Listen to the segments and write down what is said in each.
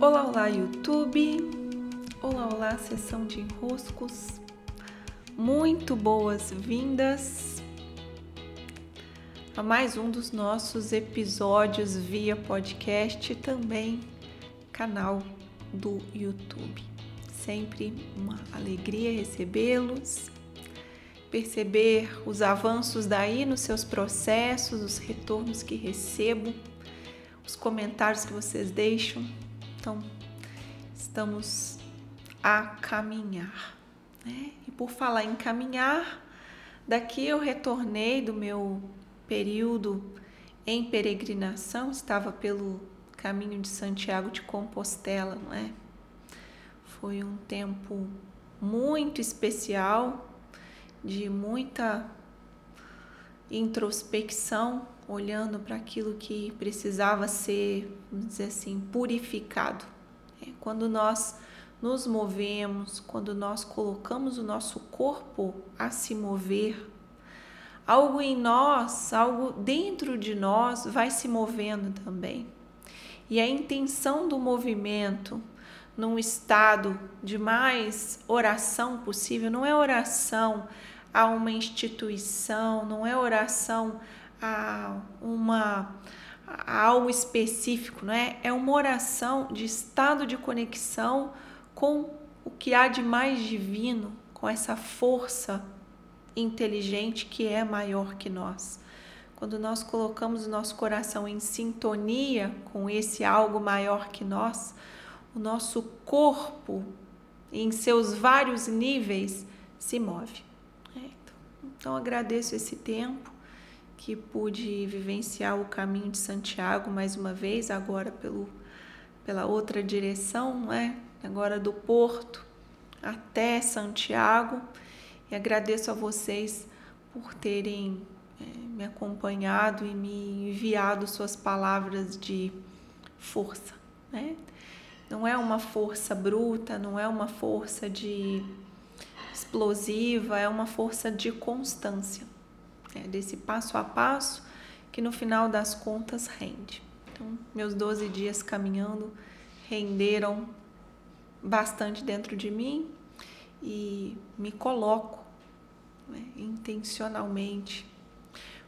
Olá, olá, YouTube! Olá, olá, sessão de enroscos! Muito boas-vindas a mais um dos nossos episódios via podcast e também canal do YouTube. Sempre uma alegria recebê-los, perceber os avanços daí nos seus processos, os retornos que recebo, os comentários que vocês deixam. Então, estamos a caminhar, né? E por falar em caminhar, daqui eu retornei do meu período em peregrinação, estava pelo Caminho de Santiago de Compostela, não é? Foi um tempo muito especial, de muita introspecção, olhando para aquilo que precisava ser, vamos dizer assim, purificado. Quando nós nos movemos, quando nós colocamos o nosso corpo a se mover, algo em nós, algo dentro de nós vai se movendo também. E a intenção do movimento, num estado de mais oração possível, não é oração a uma instituição, não é oração a algo específico, não é? É uma oração de estado de conexão com o que há de mais divino, com essa força inteligente que é maior que nós. Quando nós colocamos o nosso coração em sintonia com esse algo maior que nós, o nosso corpo, em seus vários níveis, se move. Então, agradeço esse tempo que pude vivenciar o Caminho de Santiago mais uma vez, agora pela outra direção, não é? Agora do Porto até Santiago. E agradeço a vocês por terem me acompanhado e me enviado suas palavras de força, né? Não é uma força bruta, não é uma força de explosiva, é uma força de constância, né? Desse passo a passo que no final das contas rende. Então, meus 12 dias caminhando renderam bastante dentro de mim e me coloco, né, intencionalmente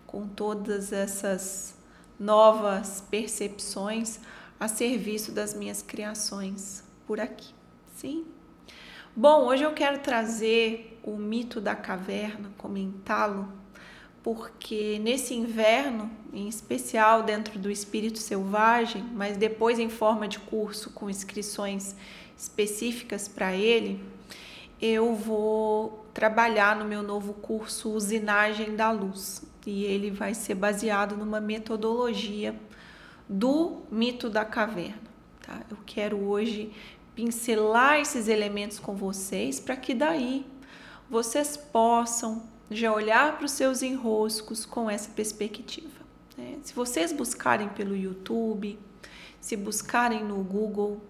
com todas essas novas percepções a serviço das minhas criações por aqui, sim? Bom, hoje eu quero trazer o mito da caverna, comentá-lo, porque nesse inverno, em especial dentro do Espírito Selvagem, mas depois em forma de curso com inscrições específicas para ele, eu vou trabalhar no meu novo curso Usinagem da Luz, e ele vai ser baseado numa metodologia do mito da caverna, tá? Eu quero hoje pincelar esses elementos com vocês para que daí vocês possam já olhar para os seus enroscos com essa perspectiva, né? Se vocês buscarem pelo YouTube, se buscarem no Google,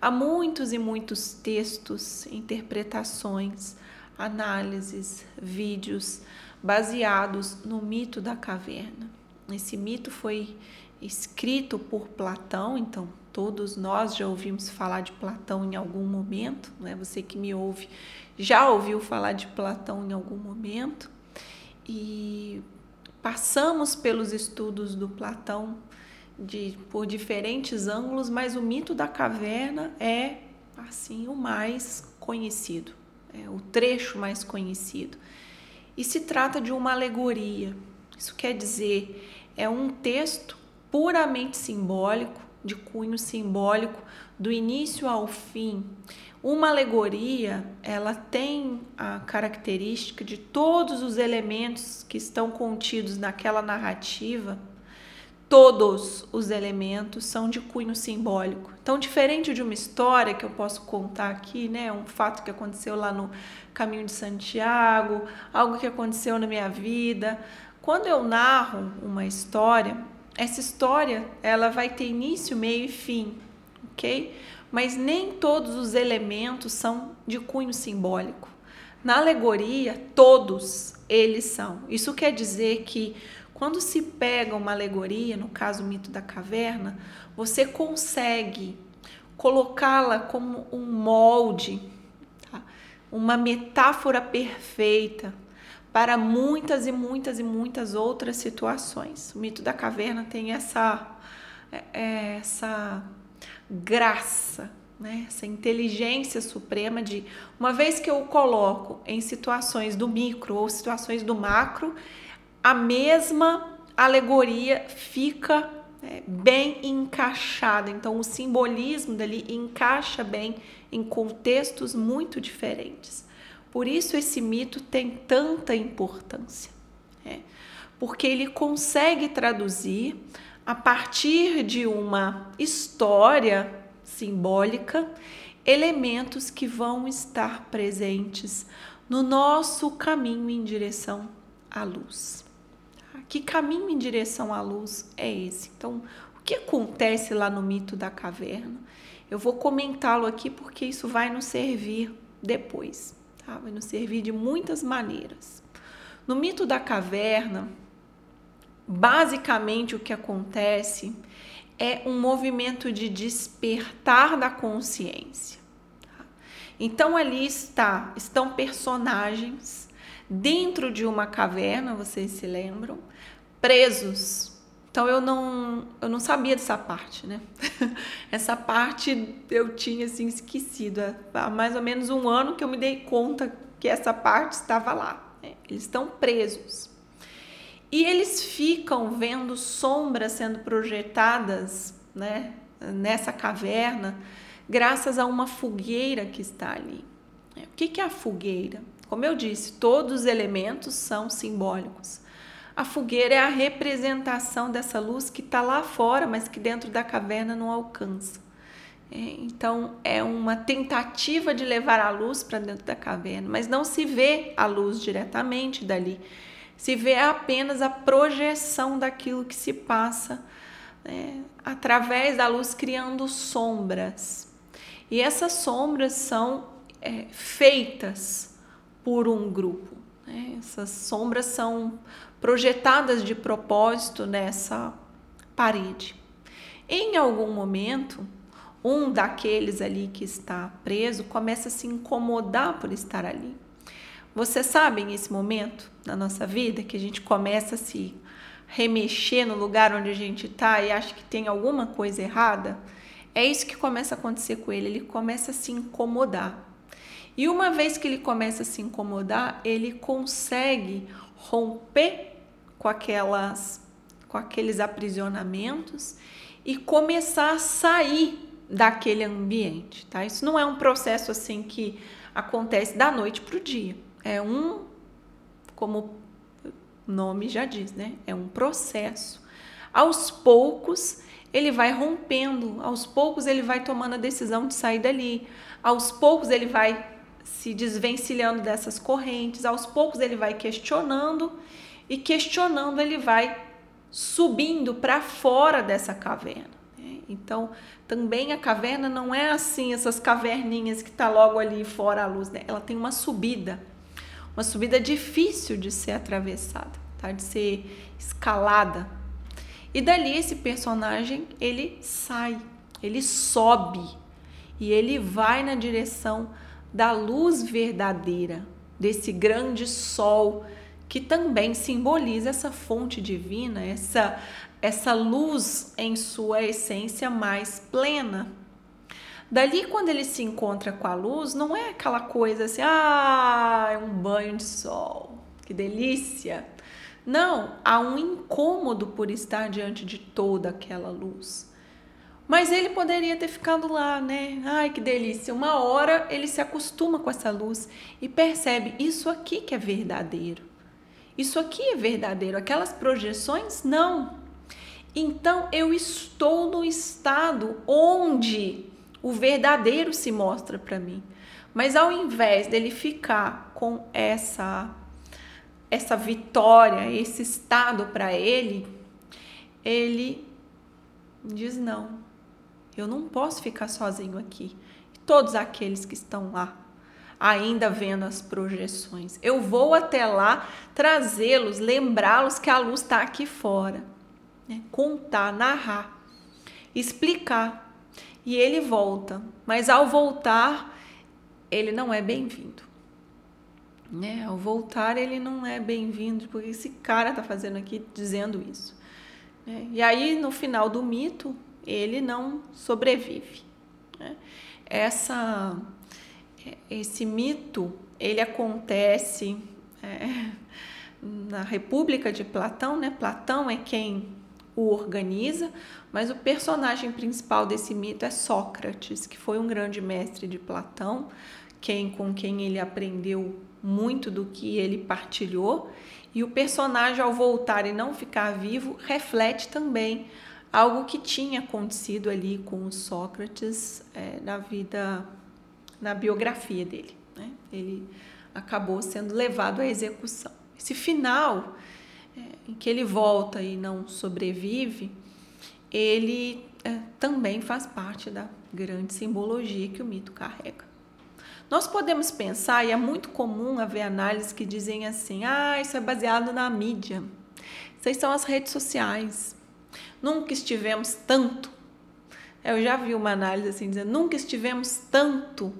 há muitos e muitos textos, interpretações, análises, vídeos baseados no mito da caverna. Esse mito foi escrito por Platão, então todos nós já ouvimos falar de Platão em algum momento, né? Você que me ouve já ouviu falar de Platão em algum momento, e passamos pelos estudos do Platão por diferentes ângulos, mas o mito da caverna é assim o mais conhecido, é o trecho mais conhecido, e se trata de uma alegoria. Isso quer dizer, é um texto puramente simbólico, de cunho simbólico, do início ao fim. Uma alegoria, ela tem a característica de todos os elementos que estão contidos naquela narrativa, todos os elementos são de cunho simbólico. Então, diferente de uma história que eu posso contar aqui, né, um fato que aconteceu lá no Caminho de Santiago, algo que aconteceu na minha vida, quando eu narro uma história, essa história, ela vai ter início, meio e fim, ok? Mas nem todos os elementos são de cunho simbólico. Na alegoria, todos eles são. Isso quer dizer que Quando se pega uma alegoria, no caso o mito da caverna, você consegue colocá-la como um molde, tá? Uma metáfora perfeita para muitas e muitas e muitas outras situações. O mito da caverna tem essa graça, né? Essa inteligência suprema de, uma vez que eu coloco em situações do micro ou situações do macro, a mesma alegoria fica bem encaixada. Então, o simbolismo dali encaixa bem em contextos muito diferentes. Por isso, esse mito tem tanta importância, porque ele consegue traduzir a partir de uma história simbólica elementos que vão estar presentes no nosso caminho em direção à luz. Que caminho em direção à luz é esse? Então, o que acontece lá no mito da caverna? Eu vou comentá-lo aqui porque isso vai nos servir depois, tá? Vai nos servir de muitas maneiras. No mito da caverna, basicamente o que acontece é um movimento de despertar da consciência. Tá? Então, ali estão personagens dentro de uma caverna, vocês se lembram, presos. Então, eu não sabia dessa parte, né? Essa parte eu tinha, assim, esquecido. Há mais ou menos um ano que eu me dei conta que essa parte estava lá. Né? Eles estão presos. E eles ficam vendo sombras sendo projetadas, né, nessa caverna, graças a uma fogueira que está ali. O que é a fogueira? Como eu disse, todos os elementos são simbólicos. A fogueira é a representação dessa luz que está lá fora, mas que dentro da caverna não alcança. Então, é uma tentativa de levar a luz para dentro da caverna, mas não se vê a luz diretamente dali. Se vê apenas a projeção daquilo que se passa, né, através da luz, criando sombras. E essas sombras são feitas por um grupo, né? Essas sombras são projetadas de propósito nessa parede. Em algum momento, um daqueles ali que está preso começa a se incomodar por estar ali. Vocês sabem esse momento da nossa vida que a gente começa a se remexer no lugar onde a gente está e acha que tem alguma coisa errada? É isso que começa a acontecer com ele começa a se incomodar. E uma vez que ele começa a se incomodar, ele consegue romper com aqueles aprisionamentos e começar a sair daquele ambiente, tá? Isso não é um processo assim que acontece da noite para o dia. Como o nome já diz, né? É um processo. Aos poucos, ele vai rompendo. Aos poucos, ele vai tomando a decisão de sair dali. Aos poucos, ele vai se desvencilhando dessas correntes, aos poucos ele vai questionando, e questionando ele vai subindo para fora dessa caverna, né? Então, também a caverna não é assim, essas caverninhas que está logo ali fora à luz, né? Ela tem uma subida difícil de ser atravessada, tá? De ser escalada. E dali esse personagem, ele sai, ele sobe, e ele vai na direção da luz verdadeira, desse grande sol, que também simboliza essa fonte divina, essa luz em sua essência mais plena. Dali, quando ele se encontra com a luz, não é aquela coisa assim, é um banho de sol, que delícia. Não, há um incômodo por estar diante de toda aquela luz. Mas ele poderia ter ficado lá, né? Ai, que delícia. Uma hora ele se acostuma com essa luz e percebe, isso aqui que é verdadeiro. Isso aqui é verdadeiro. Aquelas projeções, não. Então, eu estou no estado onde o verdadeiro se mostra para mim. Mas ao invés dele ficar com essa vitória, esse estado para ele, ele diz não. Eu não posso ficar sozinho aqui. Todos aqueles que estão lá, ainda vendo as projeções. Eu vou até lá trazê-los, lembrá-los que a luz está aqui fora. Né? Contar, narrar, explicar. E ele volta. Mas ao voltar, ele não é bem-vindo. Né? Ao voltar, ele não é bem-vindo, porque esse cara está fazendo aqui, dizendo isso. Né? E aí, no final do mito, ele não sobrevive. Né? Esse mito, ele acontece na República de Platão, né? Platão é quem o organiza, mas o personagem principal desse mito é Sócrates, que foi um grande mestre de Platão, com quem ele aprendeu muito do que ele partilhou, e o personagem, ao voltar e não ficar vivo, reflete também algo que tinha acontecido ali com o Sócrates na biografia dele, né? Ele acabou sendo levado à execução. Esse final, em que ele volta e não sobrevive, ele também faz parte da grande simbologia que o mito carrega. Nós podemos pensar, e é muito comum haver análises que dizem assim, isso é baseado na mídia, isso são as redes sociais, nunca estivemos tanto. Eu já vi uma análise assim, dizendo, nunca estivemos tanto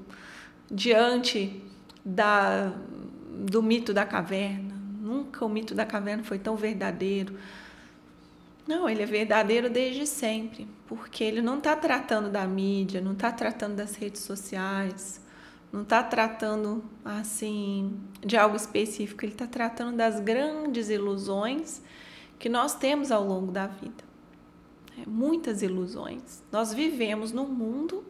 diante do mito da caverna, nunca o mito da caverna foi tão verdadeiro. Não, ele é verdadeiro desde sempre, porque ele não está tratando da mídia, não está tratando das redes sociais, não está tratando assim de algo específico, ele está tratando das grandes ilusões que nós temos ao longo da vida. Muitas ilusões. Nós vivemos num mundo,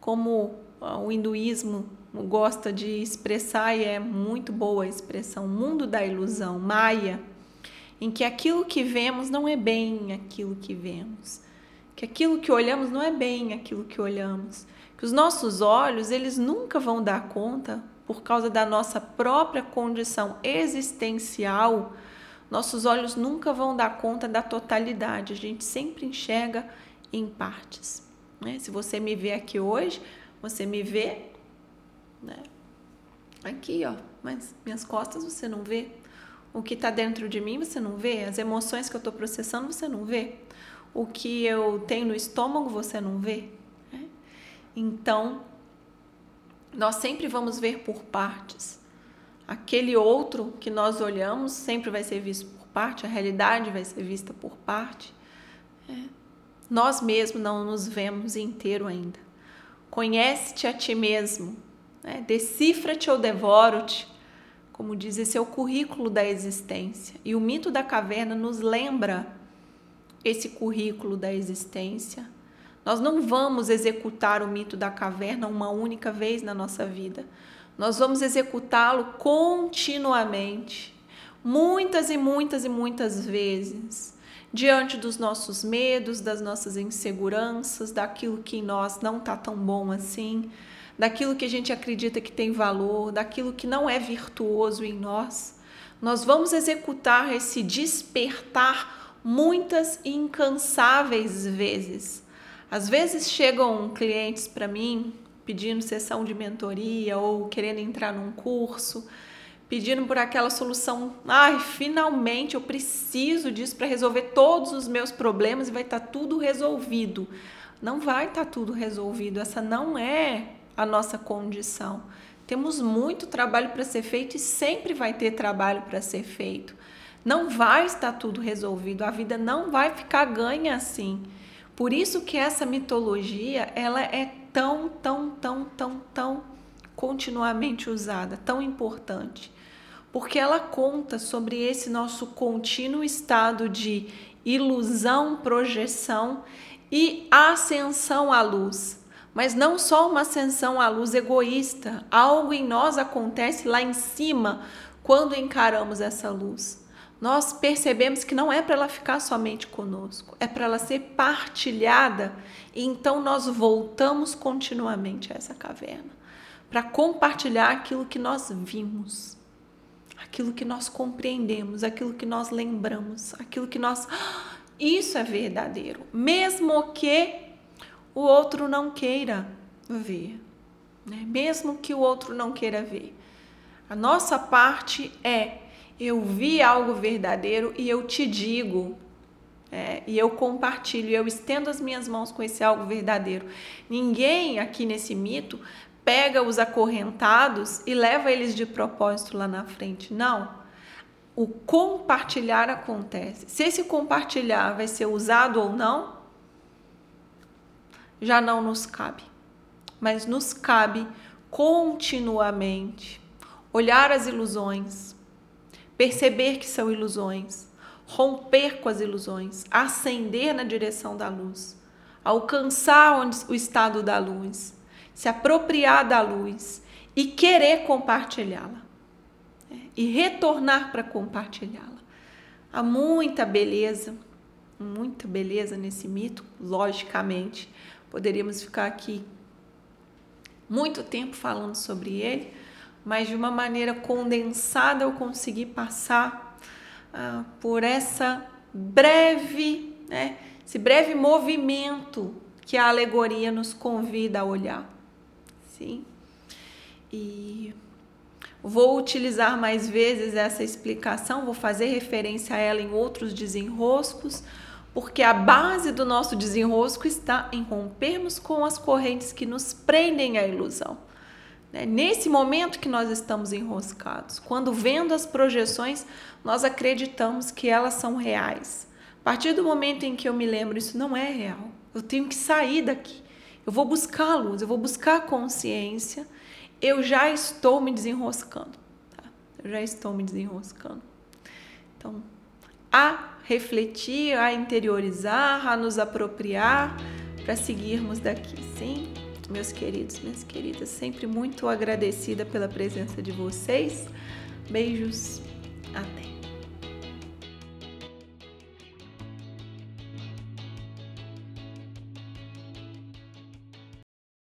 como o hinduísmo gosta de expressar, e é muito boa a expressão, o mundo da ilusão, Maya, em que aquilo que vemos não é bem aquilo que vemos, que aquilo que olhamos não é bem aquilo que olhamos, que os nossos olhos, eles nunca vão dar conta, por causa da nossa própria condição existencial, nossos olhos nunca vão dar conta da totalidade, a gente sempre enxerga em partes. Né? Se você me vê aqui hoje, você me vê, né? Aqui, ó, mas minhas costas você não vê, o que está dentro de mim você não vê, as emoções que eu estou processando você não vê, o que eu tenho no estômago você não vê. Então, nós sempre vamos ver por partes. Aquele outro que nós olhamos sempre vai ser visto por parte, a realidade vai ser vista por parte. Nós mesmos não nos vemos inteiro ainda. Conhece-te a ti mesmo, né? Decifra-te ou devoro-te, como diz, esse é o currículo da existência. E o mito da caverna nos lembra esse currículo da existência. Nós não vamos executar o mito da caverna uma única vez na nossa vida. Nós vamos executá-lo continuamente, muitas e muitas e muitas vezes, diante dos nossos medos, das nossas inseguranças, daquilo que em nós não está tão bom assim, daquilo que a gente acredita que tem valor, daquilo que não é virtuoso em nós. Nós vamos executar esse despertar muitas e incansáveis vezes. Às vezes chegam clientes para mim pedindo sessão de mentoria ou querendo entrar num curso, pedindo por aquela solução. Finalmente eu preciso disso para resolver todos os meus problemas e vai estar tudo resolvido. Não vai estar tudo resolvido, essa não é a nossa condição. Temos muito trabalho para ser feito e sempre vai ter trabalho para ser feito. Não vai estar tudo resolvido, a vida não vai ficar ganha assim. Por isso que essa mitologia, ela é tão, tão, tão, tão, tão continuamente usada, tão importante. Porque ela conta sobre esse nosso contínuo estado de ilusão, projeção e ascensão à luz. Mas não só uma ascensão à luz egoísta. Algo em nós acontece lá em cima quando encaramos essa luz. Nós percebemos que não é para ela ficar somente conosco, é para ela ser partilhada, e então nós voltamos continuamente a essa caverna, para compartilhar aquilo que nós vimos, aquilo que nós compreendemos, aquilo que nós lembramos, aquilo que nós... Isso é verdadeiro, mesmo que o outro não queira ver. né? Mesmo que o outro não queira ver. A nossa parte é, eu vi algo verdadeiro e eu te digo, e eu compartilho, eu estendo as minhas mãos com esse algo verdadeiro. Ninguém aqui nesse mito pega os acorrentados e leva eles de propósito lá na frente, não. O compartilhar acontece. Se esse compartilhar vai ser usado ou não, já não nos cabe. Mas nos cabe continuamente olhar as ilusões, perceber que são ilusões, romper com as ilusões, ascender na direção da luz, alcançar o estado da luz, se apropriar da luz e querer compartilhá-la, e retornar para compartilhá-la. Há muita beleza nesse mito, logicamente. Poderíamos ficar aqui muito tempo falando sobre ele, mas de uma maneira condensada eu consegui passar por essa breve, esse breve movimento que a alegoria nos convida a olhar. Sim? E vou utilizar mais vezes essa explicação, vou fazer referência a ela em outros desenroscos, porque a base do nosso desenrosco está em rompermos com as correntes que nos prendem à ilusão. Nesse momento que nós estamos enroscados, quando vendo as projeções, nós acreditamos que elas são reais. A partir do momento em que eu me lembro, isso não é real, eu tenho que sair daqui, eu vou buscar a luz, eu vou buscar a consciência, eu já estou me desenroscando, tá? Eu já estou me desenroscando. Então, a refletir, a interiorizar, a nos apropriar para seguirmos daqui, sim? Meus queridos, minhas queridas, sempre muito agradecida pela presença de vocês. Beijos, até!